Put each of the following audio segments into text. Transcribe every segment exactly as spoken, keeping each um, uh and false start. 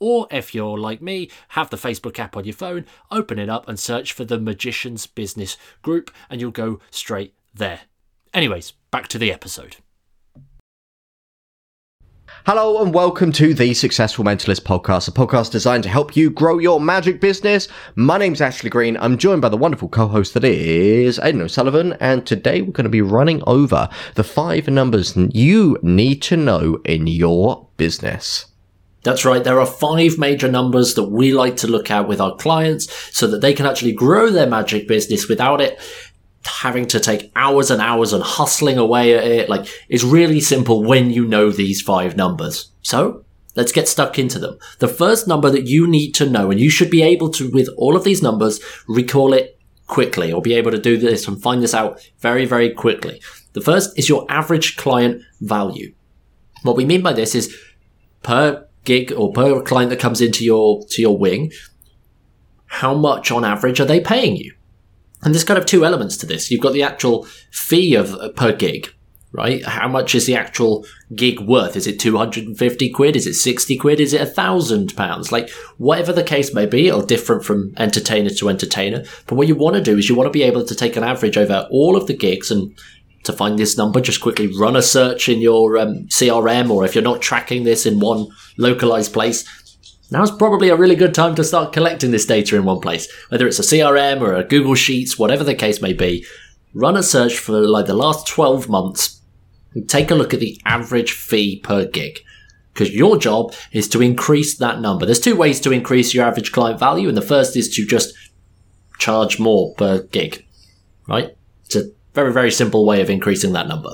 Or if you're like me, have the Facebook app on your phone, open it up and search for The Magicians Business Group and you'll go straight there. Anyways, back to the episode. Hello and welcome to The Successful Mentalist Podcast, a podcast designed to help you grow your magic business. My name's Ashley Green. I'm joined by the wonderful co-host that is Aidan O'Sullivan, and today we're going to be running over the five numbers you need to know in your business. That's right. There are five major numbers that we like to look at with our clients so that they can actually grow their magic business without it having to take hours and hours and hustling away at it. Like, it's really simple when you know these five numbers. So let's get stuck into them. The first number that you need to know, and you should be able to, with all of these numbers, recall it quickly or be able to do this and find this out very, very quickly. The first is your average client value. What we mean by this is per gig or per client that comes into your to your wing, how much on average are they paying you? And there's kind of two elements to this. You've got the actual fee of uh, per gig, right? How much is the actual gig worth? Is it two hundred fifty quid? Is it sixty quid? Is it a thousand pounds? Like, whatever the case may be, it'll differ from entertainer to entertainer. But what you want to do is you want to be able to take an average over all of the gigs, and to find this number, just quickly run a search in your um, C R M, or if you're not tracking this in one localized place, now's probably a really good time to start collecting this data in one place. Whether it's a C R M or a Google Sheets, whatever the case may be, run a search for like the last twelve months and take a look at the average fee per gig, because your job is to increase that number. There's two ways to increase your average client value, and the first is to just charge more per gig, right? To Very, very simple way of increasing that number.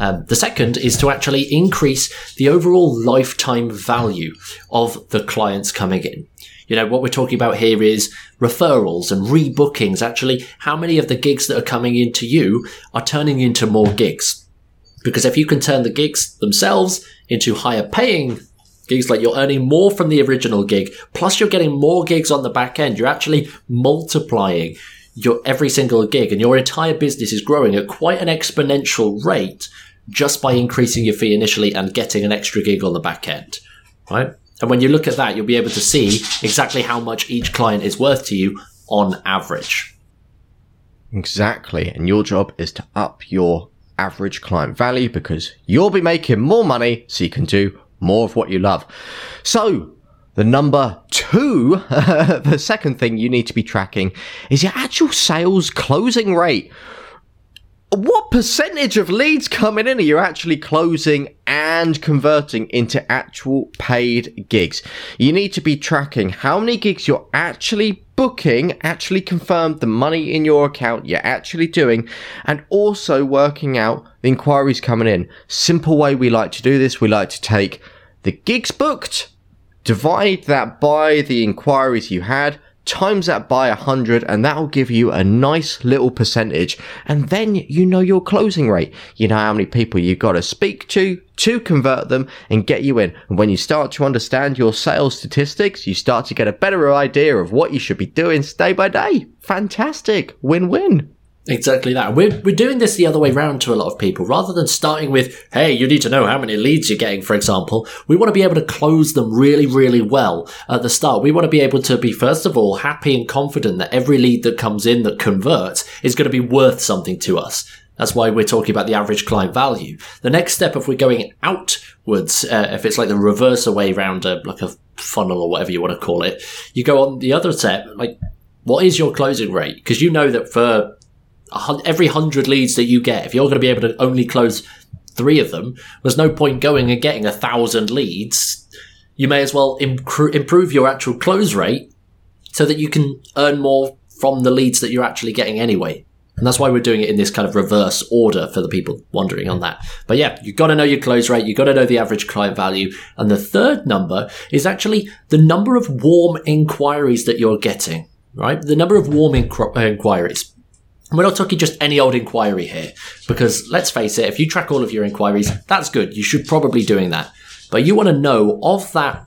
Um, the second is to actually increase the overall lifetime value of the clients coming in. You know, what we're talking about here is referrals and rebookings. Actually, how many of the gigs that are coming into you are turning into more gigs? Because if you can turn the gigs themselves into higher paying gigs, like, you're earning more from the original gig, plus you're getting more gigs on the back end, you're actually multiplying your every single gig, and your entire business is growing at quite an exponential rate just by increasing your fee initially and getting an extra gig on the back end, right? And when you look at that, you'll be able to see exactly how much each client is worth to you on average. Exactly. And your job is to up your average client value, because you'll be making more money so you can do more of what you love. So the number two, uh, the second thing you need to be tracking is your actual sales closing rate. What percentage of leads coming in are you actually closing and converting into actual paid gigs? You need to be tracking how many gigs you're actually booking, actually confirmed, the money in your account you're actually doing, and also working out the inquiries coming in. Simple way we like to do this, we like to take the gigs booked, divide that by the inquiries you had, times that by one hundred, and that'll give you a nice little percentage. And then you know your closing rate. You know how many people you've got to speak to to convert them and get you in. And when you start to understand your sales statistics, you start to get a better idea of what you should be doing day by day. Fantastic. Win-win. Exactly that. We're, we're doing this the other way around to a lot of people. Rather than starting with, hey, you need to know how many leads you're getting, for example, we want to be able to close them really, really well at the start. We want to be able to be, first of all, happy and confident that every lead that comes in that converts is going to be worth something to us. That's why we're talking about the average client value. The next step, if we're going outwards, uh, if it's like the reverse away round, uh, like a funnel or whatever you want to call it, you go on the other step, like, what is your closing rate? Because you know that for every hundred leads that you get, if you're going to be able to only close three of them, there's no point going and getting a thousand leads. You may as well improve your actual close rate so that you can earn more from the leads that you're actually getting anyway. And that's why we're doing it in this kind of reverse order for the people wondering on that. But yeah, you've got to know your close rate. You've got to know the average client value. And the third number is actually the number of warm inquiries that you're getting, right? The number of warm inqu- inquiries. We're not talking just any old inquiry here, because let's face it, if you track all of your inquiries, that's good. You should probably be doing that. But you want to know of that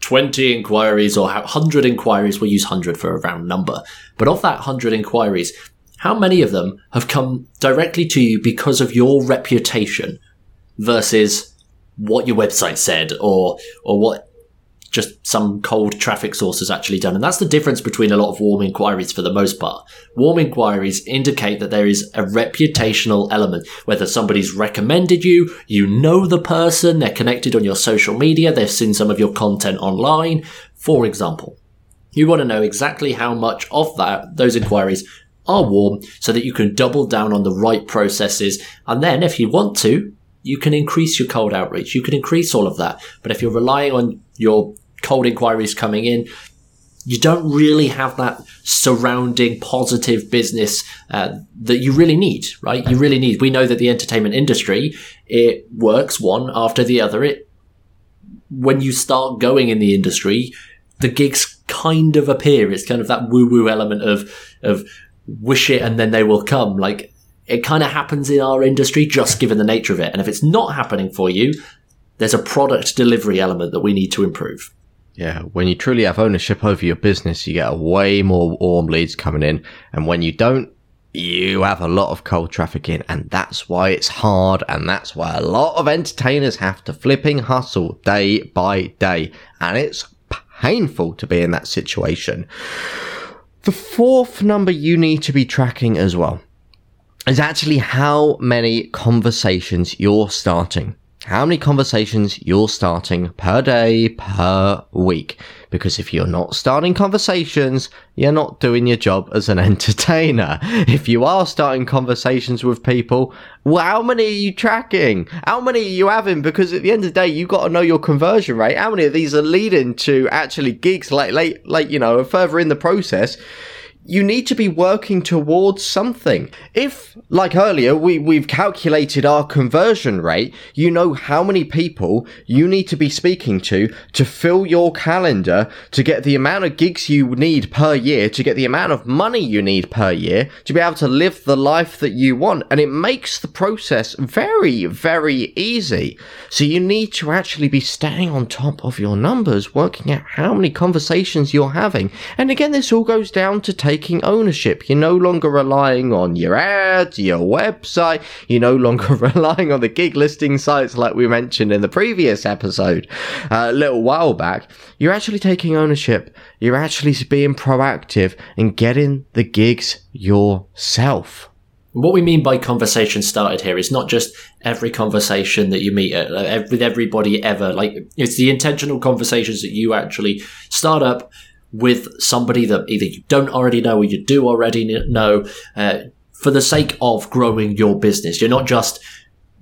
twenty inquiries or one hundred inquiries, we'll use one hundred for a round number, but of that one hundred inquiries, how many of them have come directly to you because of your reputation versus what your website said or or what just some cold traffic source has actually done? And that's the difference between a lot of warm inquiries for the most part. Warm inquiries indicate that there is a reputational element, whether somebody's recommended you, you know the person, they're connected on your social media, they've seen some of your content online, for example. You want to know exactly how much of that, those inquiries are warm so that you can double down on the right processes. And then if you want to, you can increase your cold outreach. You can increase all of that. But if you're relying on your cold inquiries coming in, you don't really have that surrounding positive business uh, that you really need, right? You really need. We know that the entertainment industry, it works one after the other. It, when you start going in the industry, the gigs kind of appear. It's kind of that woo-woo element of of wish it and then they will come. Like, it kind of happens in our industry, just given the nature of it. And if it's not happening for you, there's a product delivery element that we need to improve. Yeah, when you truly have ownership over your business, you get a way more warm leads coming in. And when you don't, you have a lot of cold traffic in. And that's why it's hard. And that's why a lot of entertainers have to flipping hustle day by day. And it's painful to be in that situation. The fourth number you need to be tracking as well is actually how many conversations you're starting. How many conversations you're starting per day, per week. Because if you're not starting conversations, you're not doing your job as an entertainer. If you are starting conversations with people, well, how many are you tracking? How many are you having? Because at the end of the day, you've got to know your conversion rate. How many of these are leading to actually gigs, like, like, like you know, further in the process? You need to be working towards something. If, like earlier, we, we've calculated our conversion rate, you know how many people you need to be speaking to to fill your calendar, to get the amount of gigs you need per year, to get the amount of money you need per year, to be able to live the life that you want. And it makes the process very, very easy. So you need to actually be staying on top of your numbers, working out how many conversations you're having. And again, this all goes down to taking Taking ownership. You're no longer relying on your ads, your website. You're no longer relying on the gig listing sites like we mentioned in the previous episode uh, a little while back. You're actually taking ownership. You're actually being proactive and getting the gigs yourself. What we mean by conversation started here is not just every conversation that you meet at, with everybody ever. Like, it's the intentional conversations that you actually start up with somebody that either you don't already know or you do already know, uh, for the sake of growing your business. You're not just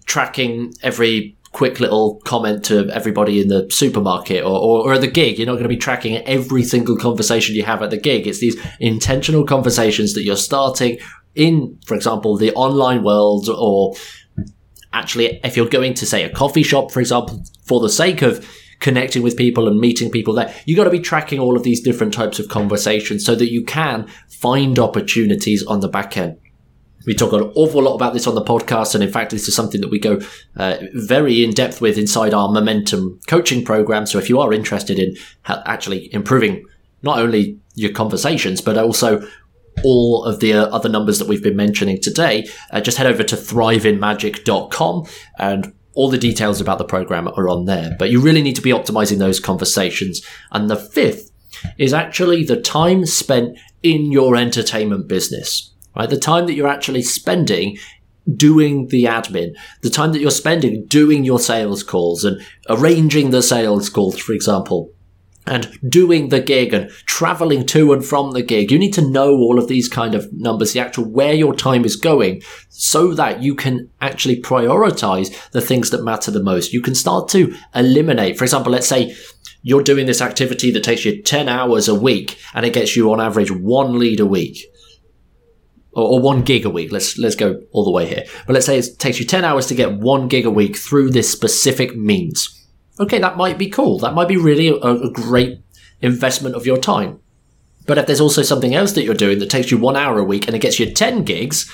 tracking every quick little comment to everybody in the supermarket or, or, or at the gig. You're not going to be tracking every single conversation you have at the gig. It's these intentional conversations that you're starting in, for example, the online world, or actually if you're going to, say, a coffee shop, for example, for the sake of connecting with people and meeting people there. You got to be tracking all of these different types of conversations so that you can find opportunities on the back end. We talk an awful lot about this on the podcast. And in fact, this is something that we go uh, very in depth with inside our Momentum coaching program. So if you are interested in ha- actually improving not only your conversations, but also all of the uh, other numbers that we've been mentioning today, uh, just head over to thrive in magic dot com, and all the details about the program are on there. But you really need to be optimizing those conversations. And the fifth is actually the time spent in your entertainment business, right? The time that you're actually spending doing the admin, the time that you're spending doing your sales calls and arranging the sales calls, for example, and doing the gig and traveling to and from the gig. You need to know all of these kind of numbers, the actual where your time is going, so that you can actually prioritize the things that matter the most. You can start to eliminate, for example, let's say you're doing this activity that takes you ten hours a week and it gets you on average one lead a week. or, or one gig a week. Let's, let's go all the way here. But let's say it takes you ten hours to get one gig a week through this specific means. Okay, that might be cool. That might be really a, a great investment of your time. But if there's also something else that you're doing that takes you one hour a week and it gets you ten gigs,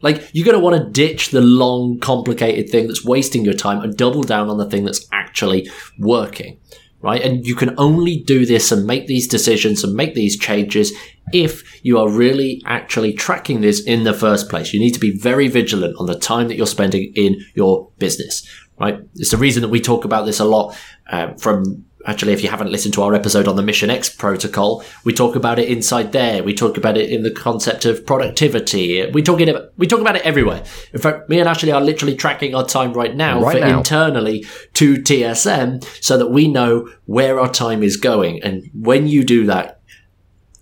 like, you're going to want to ditch the long, complicated thing that's wasting your time and double down on the thing that's actually working, right? And you can only do this and make these decisions and make these changes if you are really actually tracking this in the first place. You need to be very vigilant on the time that you're spending in your business, right? It's the reason that we talk about this a lot uh, from... Actually, if you haven't listened to our episode on the Mission X protocol, we talk about it inside there. We talk about it in the concept of productivity. We talk it. We talk about it everywhere. In fact, me and Ashley are literally tracking our time right now right for now. internally to T S M, so that we know where our time is going. And when you do that,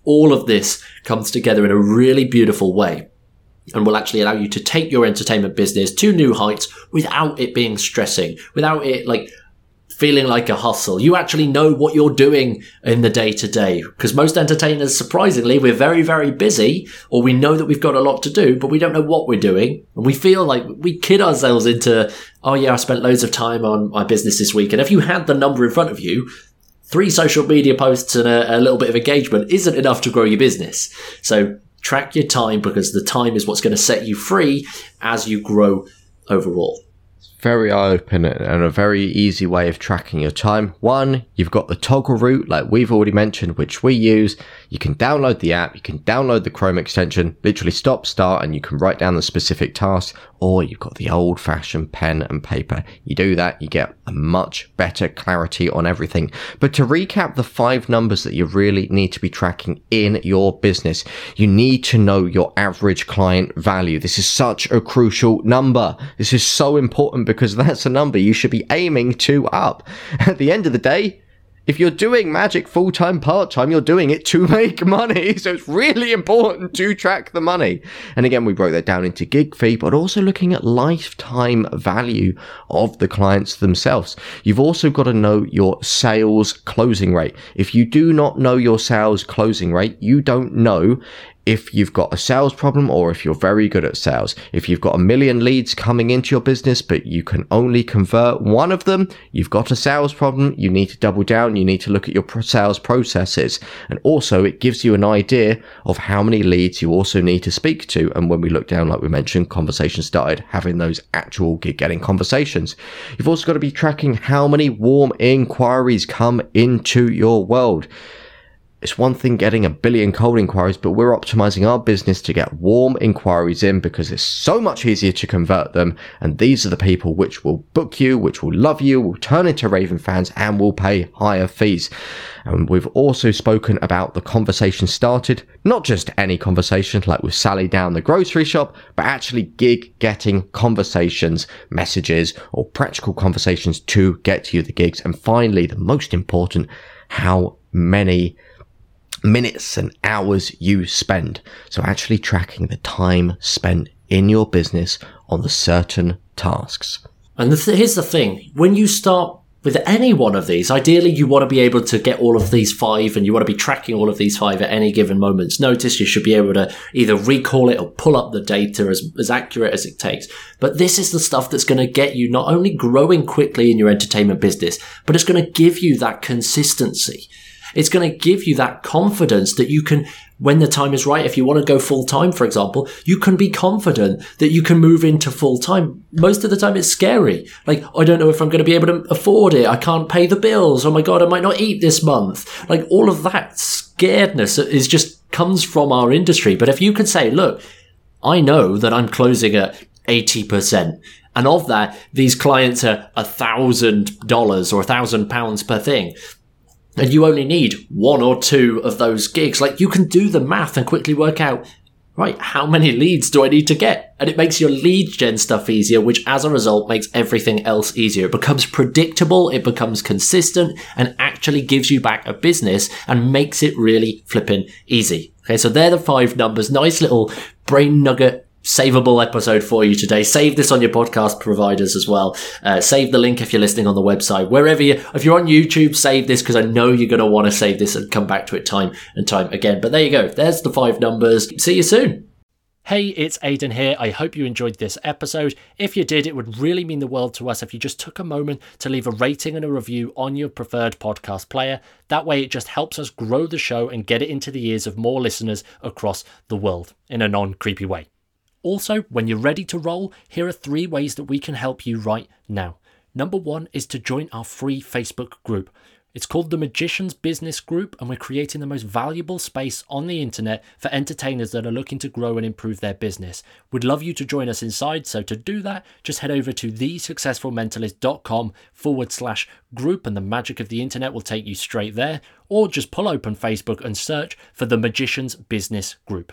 all of this comes together in a really beautiful way, and will actually allow you to take your entertainment business to new heights without it being stressing, without it like. feeling like a hustle. You actually know what you're doing in the day to day, because most entertainers, surprisingly, we're very, very busy, or we know that we've got a lot to do, but we don't know what we're doing. And we feel like we kid ourselves into, oh yeah, I spent loads of time on my business this week. And if you had the number in front of you, three social media posts and a, a little bit of engagement isn't enough to grow your business. So track your time, because the time is what's going to set you free as you grow overall. Very eye-opening and a very easy way of tracking your time. One, you've got the Toggle route, like we've already mentioned, which we use. You can download the app, you can download the Chrome extension, literally stop, start, and you can write down the specific task, or you've got the old-fashioned pen and paper. You do that, you get a much better clarity on everything. But to recap the five numbers that you really need to be tracking in your business, you need to know your average client value. This is such a crucial number. This is so important, because because that's a number you should be aiming to up. At the end of the day, if you're doing magic full-time, part-time, you're doing it to make money. So it's really important to track the money. And again, we broke that down into gig fee, but also looking at lifetime value of the clients themselves. You've also got to know your sales closing rate. If you do not know your sales closing rate, you don't know if you've got a sales problem or if you're very good at sales. If you've got a million leads coming into your business, but you can only convert one of them, you've got a sales problem. You need to double down. You need to look at your sales processes. And also it gives you an idea of how many leads you also need to speak to. And when we look down, like we mentioned, conversations started, having those actual gig getting conversations. You've also got to be tracking how many warm inquiries come into your world. It's one thing getting a billion cold inquiries, but we're optimizing our business to get warm inquiries in, because it's so much easier to convert them. And these are the people which will book you, which will love you, will turn into raving fans, and will pay higher fees. And we've also spoken about the conversation started, not just any conversation like with Sally down the grocery shop, but actually gig getting conversations, messages, or practical conversations to get you the gigs. And finally, the most important, how many minutes and hours you spend. So actually tracking the time spent in your business on the certain tasks. And the th- here's the thing, when you start with any one of these, ideally you want to be able to get all of these five, and you want to be tracking all of these five at any given moment's notice. You should be able to either recall it or pull up the data as, as accurate as it takes. But this is the stuff that's going to get you not only growing quickly in your entertainment business, but it's going to give you that consistency. It's going to give you that confidence that you can, when the time is right, if you want to go full time, for example, you can be confident that you can move into full time. Most of the time it's scary. Like, I don't know if I'm going to be able to afford it. I can't pay the bills. Oh my God, I might not eat this month. Like, all of that scaredness is just comes from our industry. But if you can say, look, I know that I'm closing at eighty percent. And of that, these clients are one thousand dollars or one thousand pounds per thing. And you only need one or two of those gigs. Like, you can do the math and quickly work out, right, how many leads do I need to get? And it makes your lead gen stuff easier, which as a result makes everything else easier. It becomes predictable, it becomes consistent, and actually gives you back a business and makes it really flipping easy. Okay, so they're the five numbers. Nice little brain nugget. Savable episode for you today. Save this on your podcast providers as well. Uh, save the link if you're listening on the website. Wherever you, if you're on YouTube, save this, because I know you're going to want to save this and come back to it time and time again. But there you go. There's the five numbers. See you soon. Hey, it's Aidan here. I hope you enjoyed this episode. If you did, it would really mean the world to us if you just took a moment to leave a rating and a review on your preferred podcast player. That way it just helps us grow the show and get it into the ears of more listeners across the world in a non-creepy way. Also, when you're ready to roll, here are three ways that we can help you right now. Number one is to join our free Facebook group. It's called The Magicians Business Group, and we're creating the most valuable space on the internet for entertainers that are looking to grow and improve their business. We'd love you to join us inside, so to do that, just head over to the successful mentalist dot com forward slash group, and the magic of the internet will take you straight there, or just pull open Facebook and search for The Magicians Business Group.